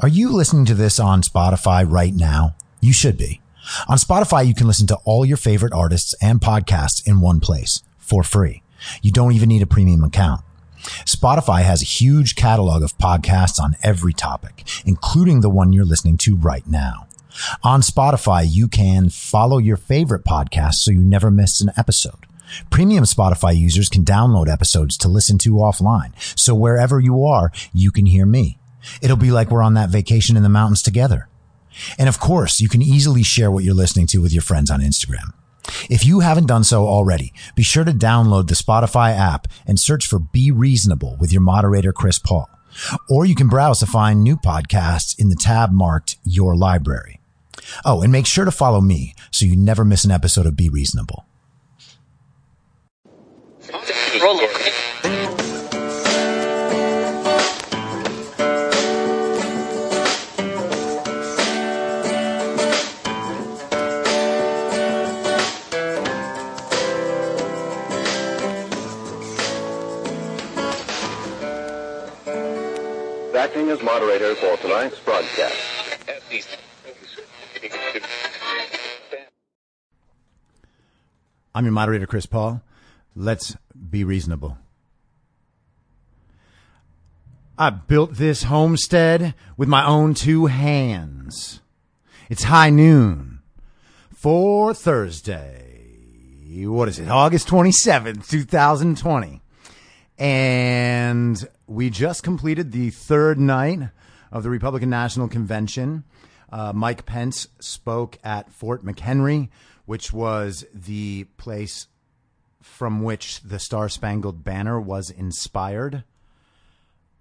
Are you listening to this on Spotify right now? You should be. On Spotify, you can listen to all your favorite artists and podcasts in one place for free. You don't even need a premium account. Spotify has a huge catalog of podcasts on every topic, including the one you're listening to right now. On Spotify, you can follow your favorite podcasts so you never miss an episode. Premium Spotify users can download episodes to listen to offline, so wherever you are, you can hear me. It'll be like we're on that vacation in the mountains together. And of course, you can easily share what you're listening to with your friends on Instagram. If you haven't done so already, be sure to download the Spotify app and search for Be Reasonable with your moderator, Chris Paul. Or you can browse to find new podcasts in the tab marked Your Library. Oh, and make sure to follow me so you never miss an episode of Be Reasonable. Acting as moderator for tonight's broadcast. I'm your moderator, Chris Paul. Let's be reasonable. I built this homestead with my own two hands. It's high noon for Thursday. What is it? August 27th, 2020. And we just completed the third night of the Republican National Convention. Mike Pence spoke at Fort McHenry, which was the place from which the Star-Spangled Banner was inspired.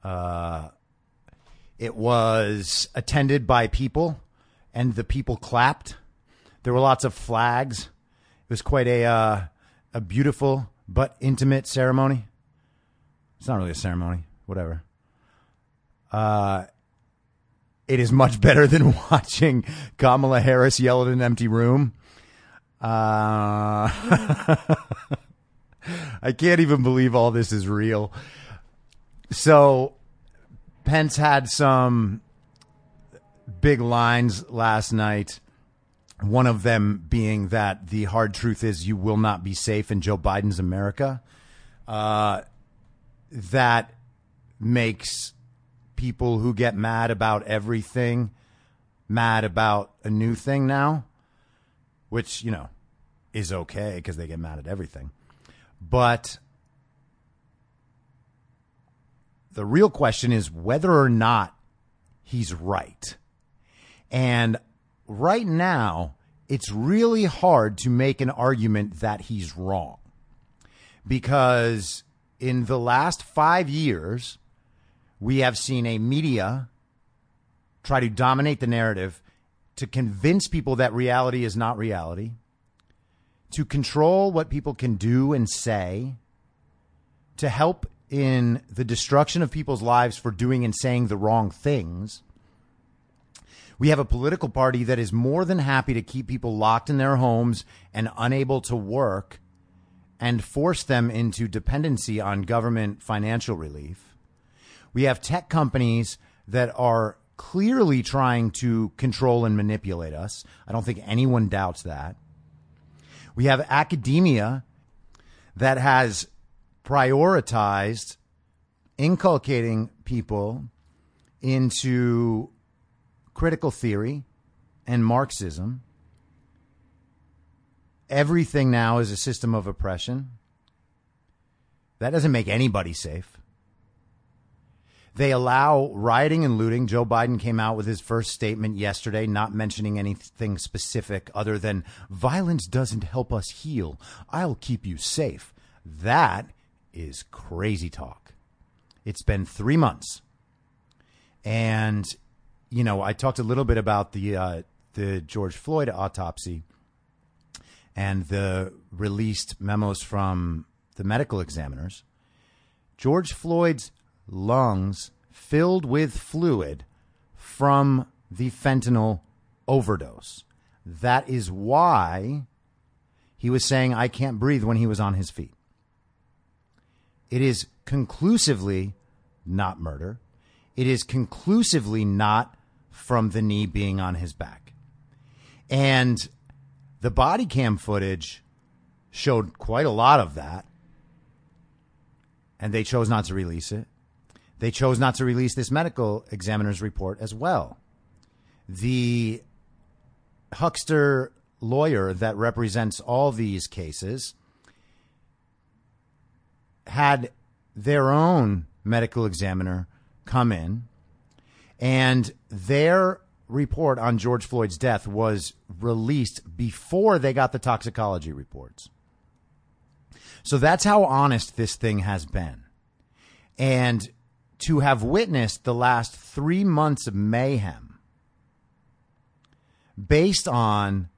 It was attended by people, and the people clapped. There were lots of flags. It was quite a beautiful but intimate ceremony. It's not really a ceremony, whatever. It is much better than watching Kamala Harris yell at an empty room. I can't even believe all this is real. So Pence had some big lines last night. One of them being that the hard truth is you will not be safe in Joe Biden's America. That makes people who get mad about everything mad about a new thing now, which, you know, is okay because they get mad at everything. But the real question is whether or not he's right. And right now, it's really hard to make an argument that he's wrong because in the last 5 years, we have seen a media try to dominate the narrative to convince people that reality is not reality, to control what people can do and say, to help in the destruction of people's lives for doing and saying the wrong things. We have a political party that is more than happy to keep people locked in their homes and unable to work and force them into dependency on government financial relief. We have tech companies that are clearly trying to control and manipulate us. I don't think anyone doubts that. We have academia that has prioritized inculcating people into critical theory and Marxism. Everything now is a system of oppression. That doesn't make anybody safe. They allow rioting and looting. Joe Biden came out with his first statement yesterday, not mentioning anything specific other than violence doesn't help us heal. I'll keep you safe. That is crazy talk. It's been 3 months. And, you know, I talked a little bit about the George Floyd autopsy and the released memos from the medical examiners. George Floyd's lungs filled with fluid from the fentanyl overdose. That is why he was saying, I can't breathe, when he was on his feet. It is conclusively not murder. It is conclusively not from the knee being on his back. And the body cam footage showed quite a lot of that. And they chose not to release it. They chose not to release this medical examiner's report as well. The huckster lawyer that represents all these cases had their own medical examiner come in, and their report on George Floyd's death was released before they got the toxicology reports. So that's how honest this thing has been. And to have witnessed the last 3 months of mayhem based on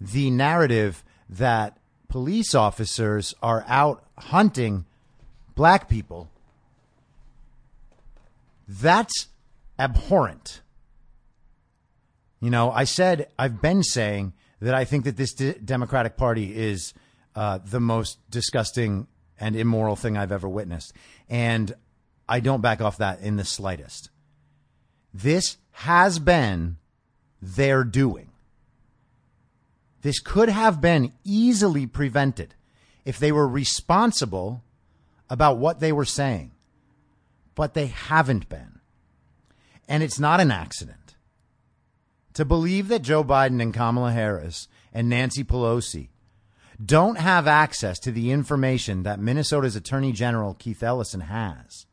the narrative that police officers are out hunting black people, that's abhorrent. You know, I've been saying that I think that this Democratic Party is the most disgusting and immoral thing I've ever witnessed. And I don't back off that in the slightest. This has been their doing. This could have been easily prevented if they were responsible about what they were saying, but they haven't been. And it's not an accident. To believe that Joe Biden and Kamala Harris and Nancy Pelosi don't have access to the information that Minnesota's Attorney General Keith Ellison has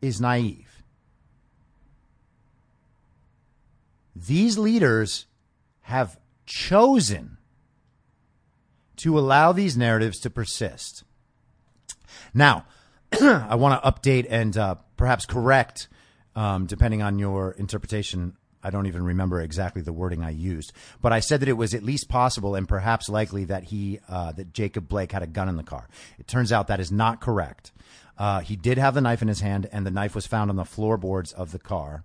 is naive. These leaders have chosen to allow these narratives to persist. Now, I want to update and perhaps correct, depending on your interpretation. I don't even remember exactly the wording I used, but I said that it was at least possible and perhaps likely that that Jacob Blake had a gun in the car. It turns out that is not correct. He did have the knife in his hand, and the knife was found on the floorboards of the car,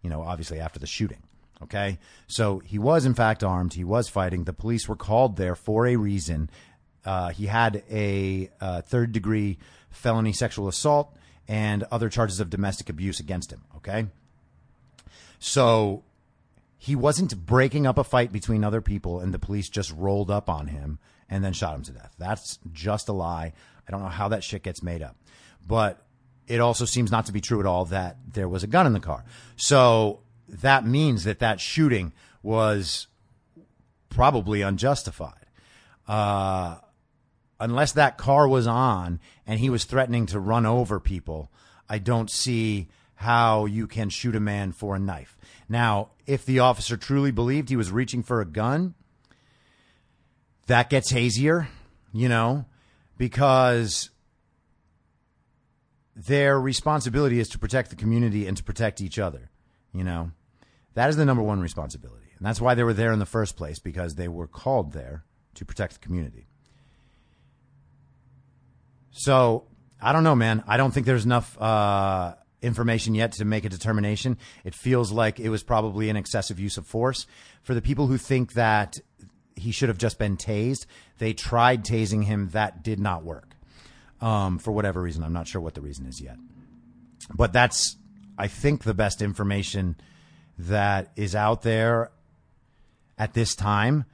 you know, obviously after the shooting. OK, so he was, in fact, armed. He was fighting. The police were called there for a reason. He had a third degree felony sexual assault and other charges of domestic abuse against him. OK, so he wasn't breaking up a fight between other people, and the police just rolled up on him and then shot him to death. That's just a lie. I don't know how that shit gets made up, but it also seems not to be true at all that there was a gun in the car. So that means that shooting was probably unjustified. Unless that car was on and he was threatening to run over people, I don't see how you can shoot a man for a knife. Now, if the officer truly believed he was reaching for a gun, that gets hazier, you know, because their responsibility is to protect the community and to protect each other, you know. That is the number one responsibility. And that's why they were there in the first place, because they were called there to protect the community. So I don't know, man. I don't think there's enough information yet to make a determination. It feels like it was probably an excessive use of force. For the people who think that he should have just been tased, they tried tasing him. That did not work for whatever reason. I'm not sure what the reason is yet. But that's, I think, the best information that is out there at this time.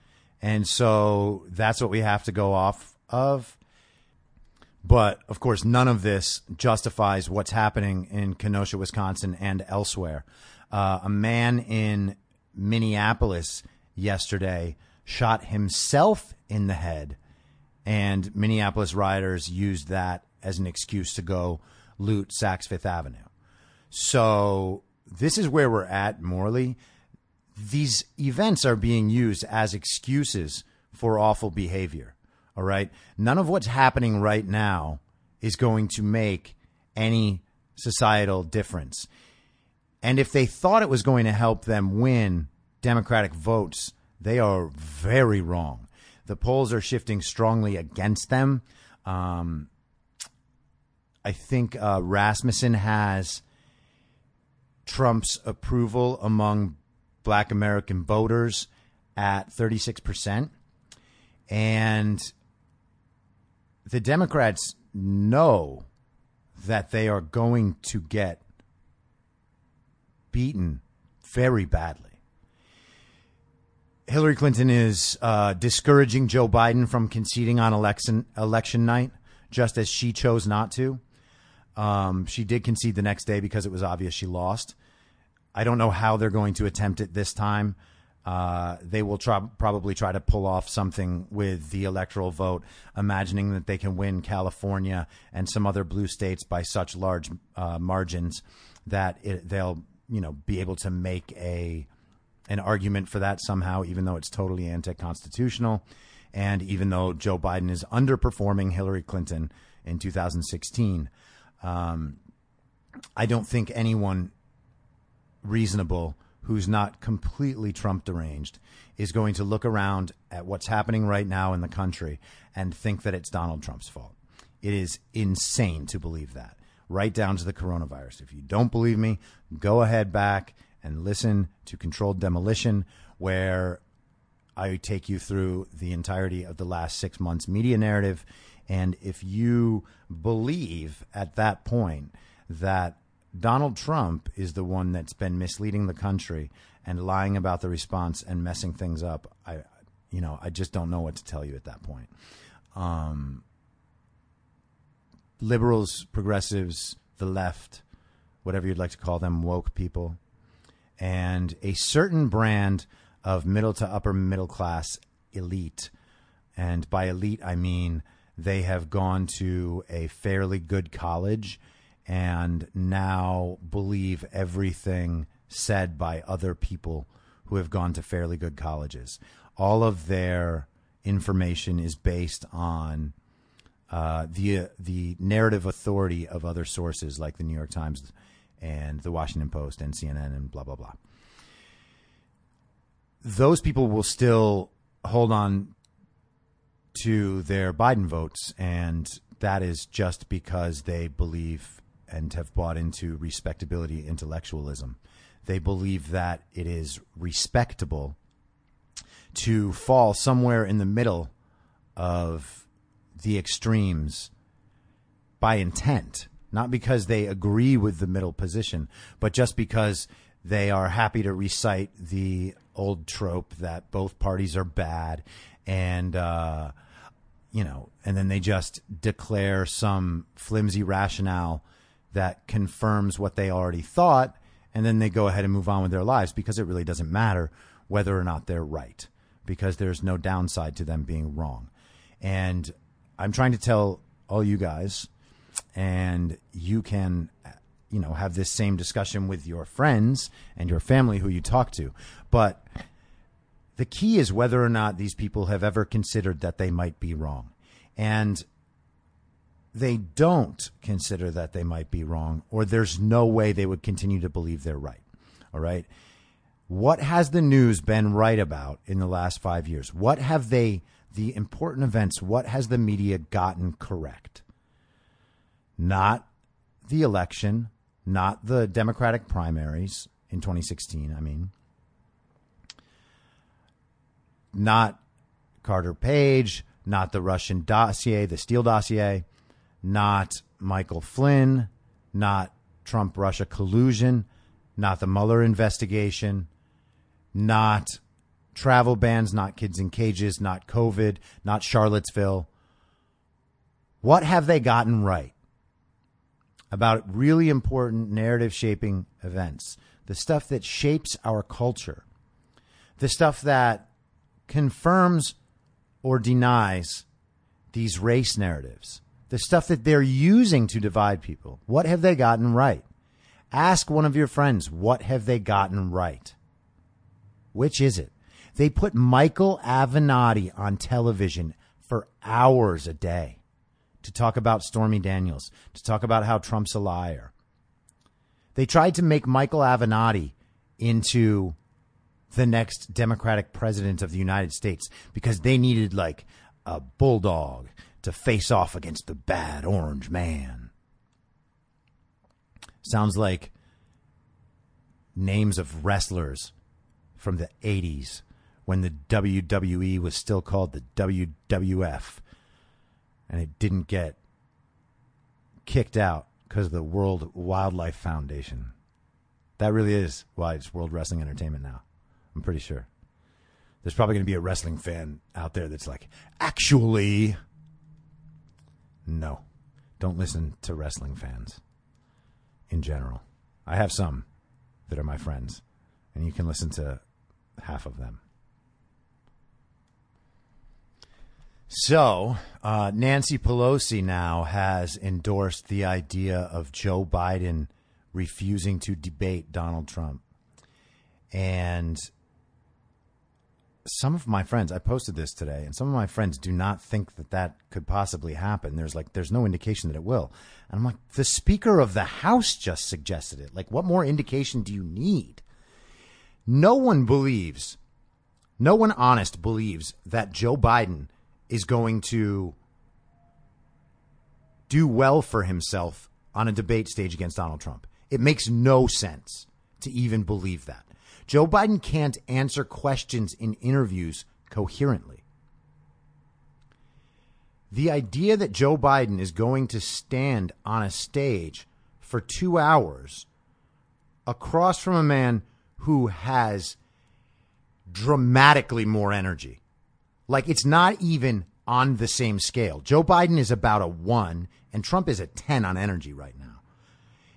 And so that's what we have to go off of. But, of course, none of this justifies what's happening in Kenosha, Wisconsin, and elsewhere. A man in Minneapolis yesterday shot himself in the head, and Minneapolis rioters used that as an excuse to go loot Saks Fifth Avenue. So this is where we're at morally. These events are being used as excuses for awful behavior. All right. None of what's happening right now is going to make any societal difference. And if they thought it was going to help them win Democratic votes, they are very wrong. The polls are shifting strongly against them. I think Rasmussen has Trump's approval among Black American voters at 36%. And the Democrats know that they are going to get beaten very badly. Hillary Clinton is discouraging Joe Biden from conceding on election night, just as she chose not to. She did concede the next day because it was obvious she lost. I don't know how they're going to attempt it this time. They will probably try to pull off something with the electoral vote, imagining that they can win California and some other blue states by such large margins that they'll, be able to make an argument for that somehow, even though it's totally anti-constitutional. And even though Joe Biden is underperforming Hillary Clinton in 2016, I don't think anyone reasonable who's not completely Trump deranged is going to look around at what's happening right now in the country and think that it's Donald Trump's fault. It is insane to believe that, right down to the coronavirus. If you don't believe me, go ahead back and listen to Controlled Demolition, where I take you through the entirety of the last 6 months media narrative. And if you believe at that point that Donald Trump is the one that's been misleading the country and lying about the response and messing things up, I just don't know what to tell you at that point. Liberals, progressives, the left, whatever you'd like to call them, woke people, and a certain brand of middle to upper middle class elite. And by elite, I mean they have gone to a fairly good college and now believe everything said by other people who have gone to fairly good colleges. All of their information is based on the narrative authority of other sources like the New York Times and the Washington Post and CNN and blah, blah, blah. Those people will still hold on to their Biden votes, and that is just because they believe and have bought into respectability intellectualism. They believe that it is respectable to fall somewhere in the middle of the extremes by intent. Not because they agree with the middle position, but just because they are happy to recite the old trope that both parties are bad and, and then they just declare some flimsy rationale that confirms what they already thought. And then they go ahead and move on with their lives because it really doesn't matter whether or not they're right, because there's no downside to them being wrong. And I'm trying to tell all you guys, and you can, have this same discussion with your friends and your family who you talk to. But the key is whether or not these people have ever considered that they might be wrong. And they don't consider that they might be wrong, or there's no way they would continue to believe they're right. All right. What has the news been right about in the last 5 years? What have the important events, what has the media gotten correct? Not the election, not the Democratic primaries in 2016. Not Carter Page, not the Russian dossier, the Steele dossier, not Michael Flynn, not Trump-Russia collusion, not the Mueller investigation, not travel bans, not kids in cages, not COVID, not Charlottesville. What have they gotten right about really important narrative shaping events, the stuff that shapes our culture, the stuff that confirms or denies these race narratives, the stuff that they're using to divide people? What have they gotten right? Ask one of your friends, what have they gotten right? Which is it? They put Michael Avenatti on television for hours a day to talk about Stormy Daniels, to talk about how Trump's a liar. They tried to make Michael Avenatti into the next Democratic president of the United States because they needed like a bulldog to face off against the bad orange man. Sounds like names of wrestlers from the 80s when the WWE was still called the WWF. And it didn't get kicked out because of the World Wildlife Foundation. That really is why it's World Wrestling Entertainment now. I'm pretty sure. There's probably going to be a wrestling fan out there that's like, actually, no. Don't listen to wrestling fans in general. I have some that are my friends, and you can listen to half of them. So, Nancy Pelosi now has endorsed the idea of Joe Biden refusing to debate Donald Trump. And some of my friends, I posted this today, and some of my friends do not think that that could possibly happen. There's no indication that it will. And I'm like, the Speaker of the House just suggested it. Like, what more indication do you need? No one honest believes that Joe Biden is going to do well for himself on a debate stage against Donald Trump. It makes no sense to even believe that. Joe Biden can't answer questions in interviews coherently. The idea that Joe Biden is going to stand on a stage for 2 hours across from a man who has dramatically more energy. Like, it's not even on the same scale. Joe Biden is about a 1, and Trump is a 10 on energy right now.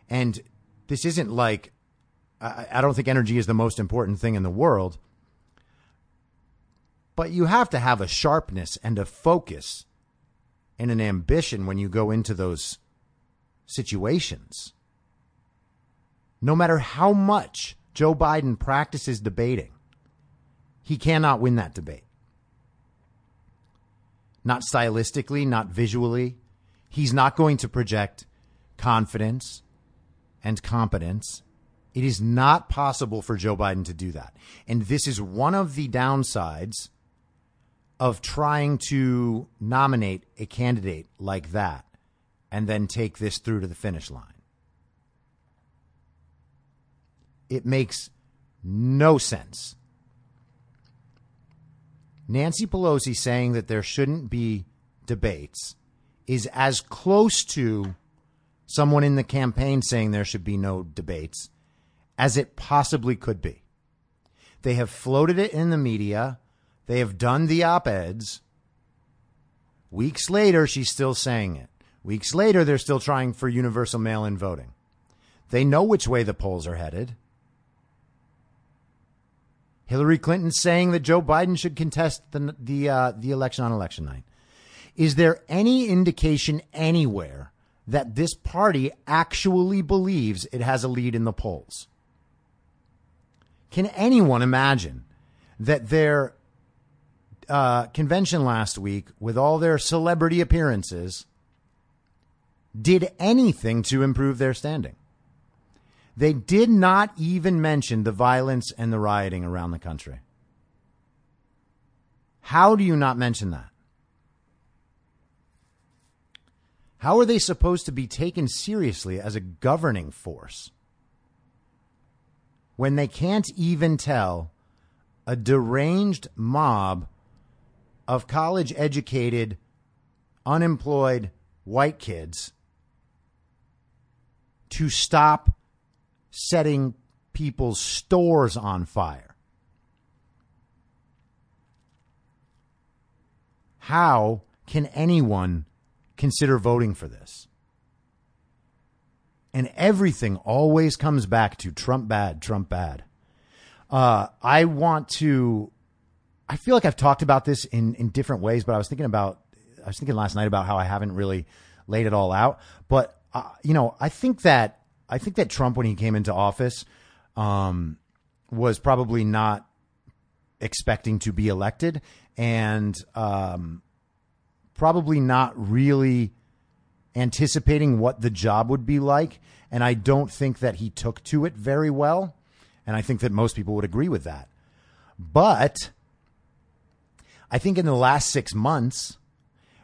And this isn't like, I don't think energy is the most important thing in the world, but you have to have a sharpness and a focus and an ambition when you go into those situations. No matter how much Joe Biden practices debating, he cannot win that debate. Not stylistically, not visually. He's not going to project confidence and competence. It is not possible for Joe Biden to do that. And this is one of the downsides of trying to nominate a candidate like that and then take this through to the finish line. It makes no sense. Nancy Pelosi saying that there shouldn't be debates is as close to someone in the campaign saying there should be no debates as it possibly could be. They have floated it in the media. They have done the op-eds. Weeks later, she's still saying it. Weeks later, they're still trying for universal mail-in voting. They know which way the polls are headed. Hillary Clinton saying that Joe Biden should contest the election on election night. Is there any indication anywhere that this party actually believes it has a lead in the polls? Can anyone imagine that their convention last week with all their celebrity appearances did anything to improve their standing? They did not even mention the violence and the rioting around the country. How do you not mention that? How are they supposed to be taken seriously as a governing force when they can't even tell a deranged mob of college-educated, unemployed white kids to stop setting people's stores on fire? How can anyone consider voting for this? And everything always comes back to Trump bad, Trump bad. I feel like I've talked about this in different ways, but I was thinking last night about how I haven't really laid it all out. But, I think that Trump, when he came into office, was probably not expecting to be elected and probably not really anticipating what the job would be like. And I don't think that he took to it very well. And I think that most people would agree with that. But I think in the last 6 months,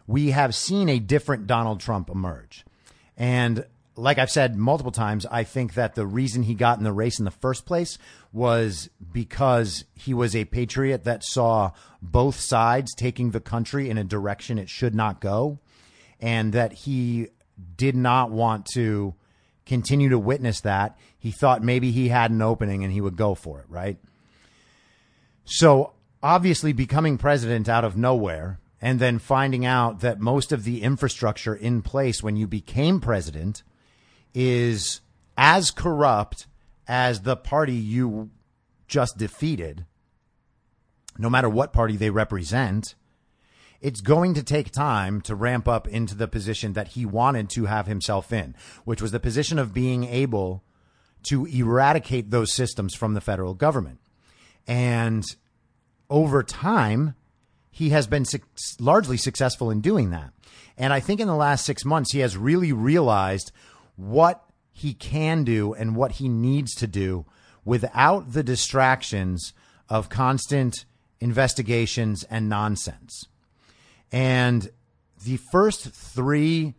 we have seen a different Donald Trump emerge. And like I've said multiple times, I think that the reason he got in the race in the first place was because he was a patriot that saw both sides taking the country in a direction it should not go, and that he did not want to continue to witness that. He thought maybe he had an opening and he would go for it, right? So obviously becoming president out of nowhere and then finding out that most of the infrastructure in place when you became president is as corrupt as the party you just defeated, no matter what party they represent, it's going to take time to ramp up into the position that he wanted to have himself in, which was the position of being able to eradicate those systems from the federal government. And over time, he has been largely successful in doing that. And I think in the last 6 months, he has really realized what he can do and what he needs to do without the distractions of constant investigations and nonsense. And the first 3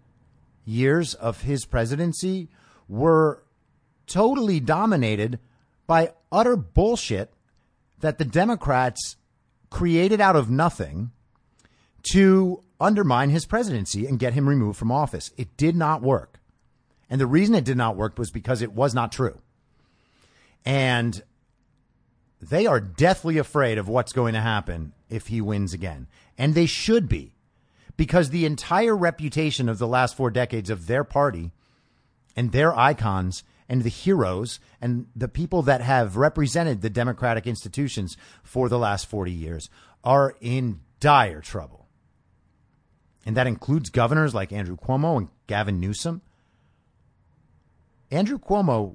years of his presidency were totally dominated by utter bullshit that the Democrats created out of nothing to undermine his presidency and get him removed from office. It did not work. And the reason it did not work was because it was not true. And they are deathly afraid of what's going to happen if he wins again. And they should be, because the entire reputation of the last 4 decades of their party and their icons and the heroes and the people that have represented the democratic institutions for the last 40 years are in dire trouble. And that includes governors like Andrew Cuomo and Gavin Newsom. Andrew Cuomo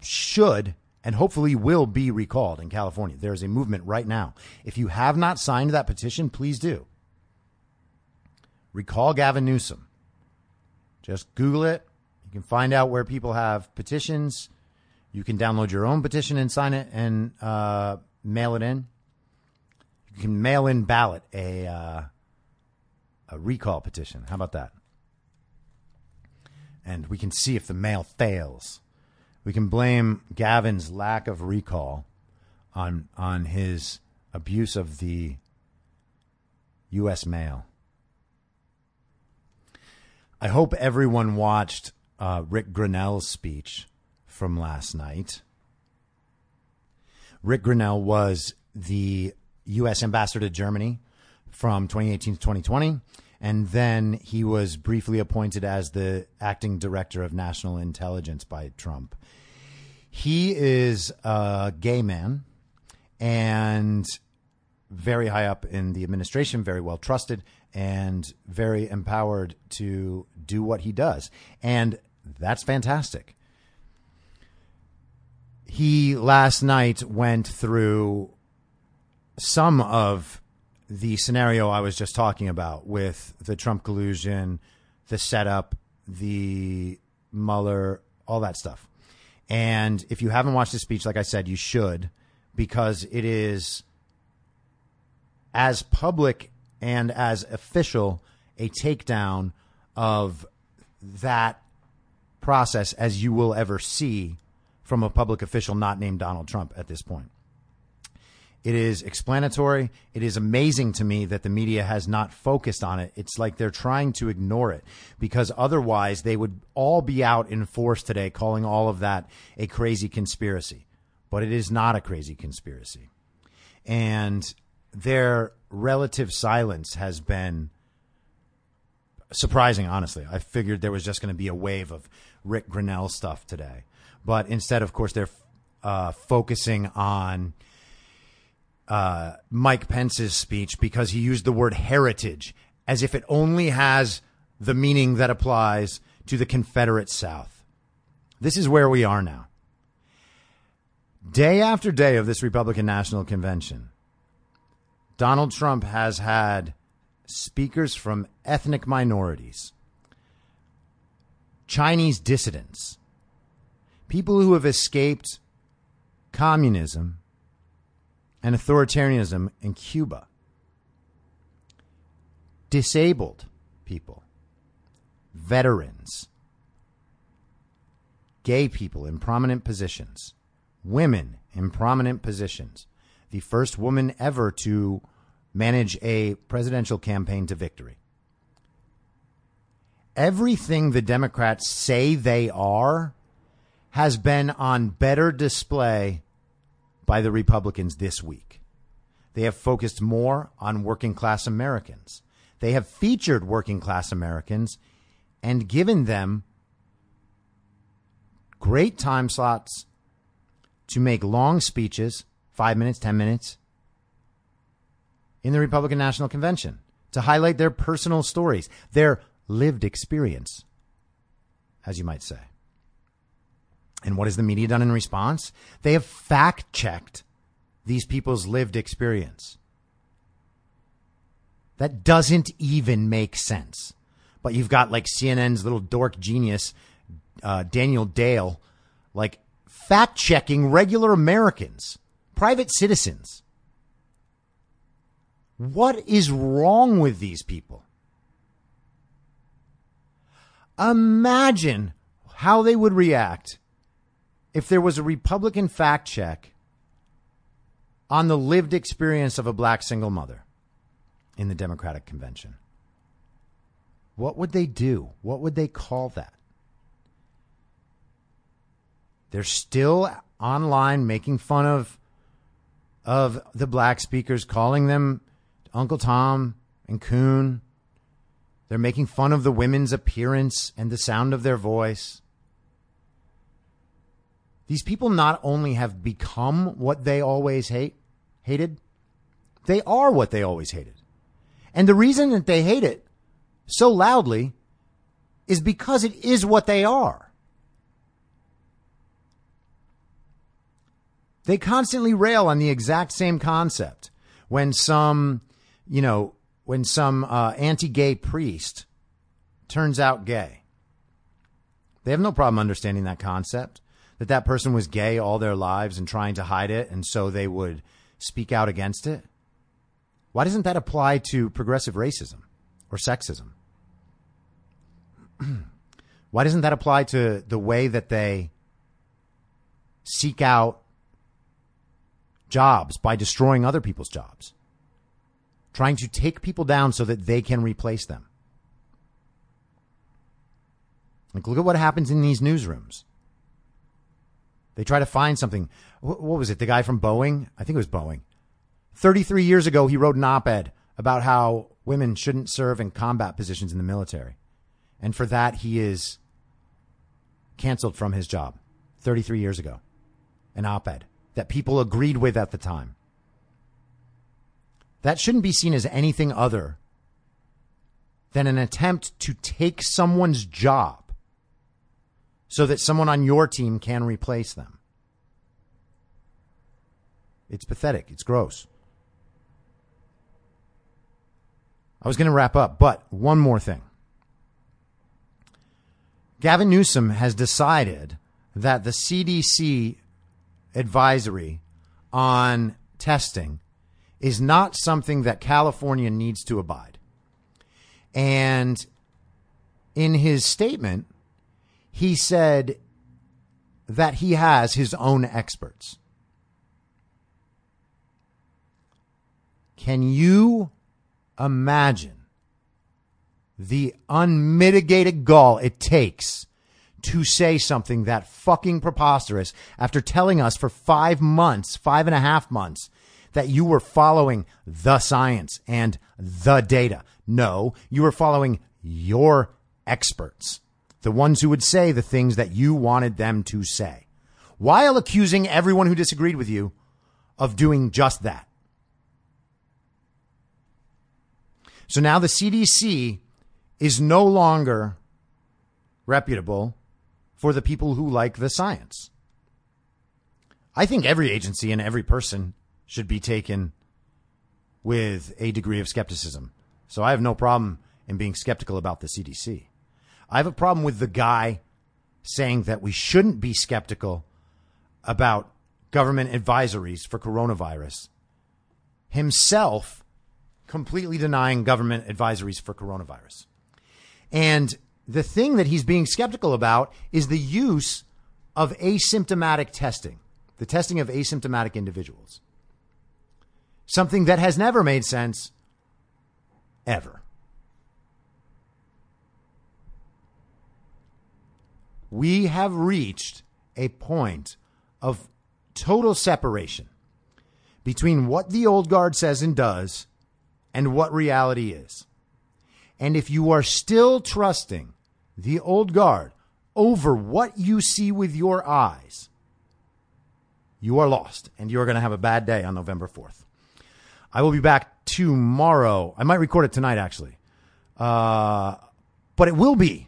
should and hopefully will be recalled in California. There is a movement right now. If you have not signed that petition, please do. Recall Gavin Newsom. Just Google it. You can find out where people have petitions. You can download your own petition and sign it and mail it in. You can mail in ballot a recall petition. How about that? And we can see if the mail fails. We can blame Gavin's lack of recall on his abuse of the U.S. mail. I hope everyone watched Rick Grennell's speech from last night. Rick Grennell was the U.S. ambassador to Germany from 2018 to 2020. And then he was briefly appointed as the acting director of national intelligence by Trump. He is a gay man and very high up in the administration, very well trusted and very empowered to do what he does. And that's fantastic. He last night went through some of the scenario I was just talking about with the Trump collusion, the setup, the Mueller, all that stuff. And if you haven't watched the speech, like I said, you should, because it is as public and as official a takedown of that process as you will ever see from a public official not named Donald Trump at this point. It is explanatory. It is amazing to me that the media has not focused on it. It's like they're trying to ignore it, because otherwise they would all be out in force today calling all of that a crazy conspiracy. But it is not a crazy conspiracy. And their relative silence has been surprising, honestly. I figured there was just going to be a wave of Rick Grennell stuff today. But instead, of course, they're focusing on Mike Pence's speech, because he used the word heritage as if it only has the meaning that applies to the Confederate South. This is where we are now. Day after day of this Republican National Convention, Donald Trump has had speakers from ethnic minorities, Chinese dissidents, people who have escaped communism and authoritarianism in Cuba, disabled people, veterans, gay people in prominent positions, women in prominent positions, the first woman ever to manage a presidential campaign to victory. everything the Democrats say they are has been on better display by the Republicans this week. They have focused more on working class Americans. They have featured working class Americans and given them great time slots to make long speeches, 5 minutes, 10 minutes, in the Republican National Convention to highlight their personal stories, their lived experience, as you might say. And what has the media done in response? They have fact-checked these people's lived experience. That doesn't even make sense. But you've got like CNN's little dork genius, Daniel Dale, like fact-checking regular Americans, private citizens. What is wrong with these people? Imagine how they would react if there was a Republican fact check on the lived experience of a black single mother in the Democratic convention. What would they do? What would they call that? They're still online making fun of the black speakers, calling them Uncle Tom and Coon. They're making fun of the women's appearance and the sound of their voice. These people not only have become what they always hated, they are what they always hated. And the reason that they hate it so loudly is because it is what they are. They constantly rail on the exact same concept when some anti-gay priest turns out gay. They have no problem understanding that concept, that person was gay all their lives and trying to hide it, and so they would speak out against it. Why doesn't that apply to progressive racism or sexism? Why doesn't that apply to the way that they seek out jobs by destroying other people's jobs, trying to take people down so that they can replace them? Like, look at what happens in these newsrooms. They try to find something. What was it? The guy from Boeing? I think it was Boeing. 33 years ago, he wrote an op-ed about how women shouldn't serve in combat positions in the military. And for that, he is canceled from his job. 33 years ago. An op-ed that people agreed with at the time. That shouldn't be seen as anything other than an attempt to take someone's job so that someone on your team can replace them. It's pathetic. It's gross. I was going to wrap up, but one more thing. Gavin Newsom has decided that the CDC advisory on testing is not something that California needs to abide. And in his statement, he said that he has his own experts. Can you imagine the unmitigated gall it takes to say something that fucking preposterous after telling us for 5 months, 5.5 months, that you were following the science and the data? No, you were following your experts. The ones who would say the things that you wanted them to say, while accusing everyone who disagreed with you of doing just that. So now the CDC is no longer reputable for the people who like the science. I think every agency and every person should be taken with a degree of skepticism. So I have no problem in being skeptical about the CDC. I have a problem with the guy saying that we shouldn't be skeptical about government advisories for coronavirus, himself completely denying government advisories for coronavirus. And the thing that he's being skeptical about is the use of asymptomatic testing, the testing of asymptomatic individuals, something that has never made sense ever. we have reached a point of total separation between what the old guard says and does and what reality is. And if you are still trusting the old guard over what you see with your eyes, you are lost, and you're going to have a bad day on November 4th. I will be back tomorrow. I might record it tonight, actually. But it will be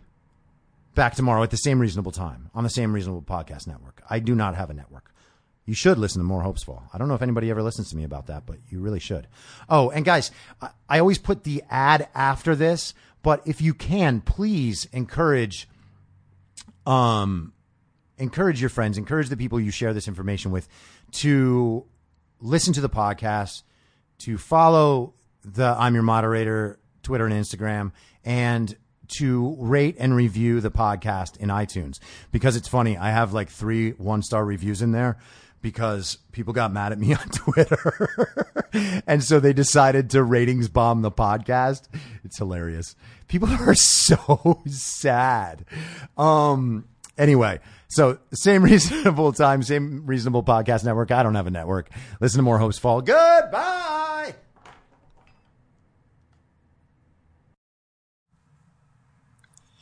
back tomorrow at the same reasonable time on the same reasonable podcast network. I do not have a network. You should listen to More Hopes Fall. I don't know if anybody ever listens to me about that, but you really should. Oh, and guys, I always put the ad after this, but if you can, please encourage your friends, encourage the people you share this information with to listen to the podcast, to follow the I'm Your Moderator Twitter and Instagram, and to rate and review the podcast in iTunes. Because it's funny, I have like 3 one-star reviews in there because people got mad at me on Twitter. And so they decided to ratings bomb the podcast. It's hilarious. People are so sad. Anyway, so same reasonable time, same reasonable podcast network. I don't have a network. Listen to More Hopes Fall. Goodbye.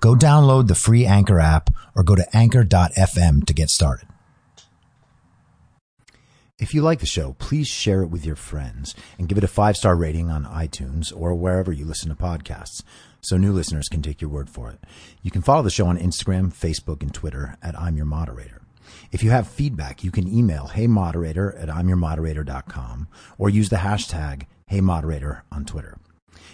Go download the free Anchor app or go to anchor.fm to get started. If you like the show, please share it with your friends and give it a 5-star rating on iTunes or wherever you listen to podcasts so new listeners can take your word for it. You can follow the show on Instagram, Facebook, and Twitter at I'm Your Moderator. If you have feedback, you can email heymoderator@imyourmoderator.com or use the hashtag heymoderator on Twitter.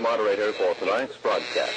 Moderator for tonight's broadcast.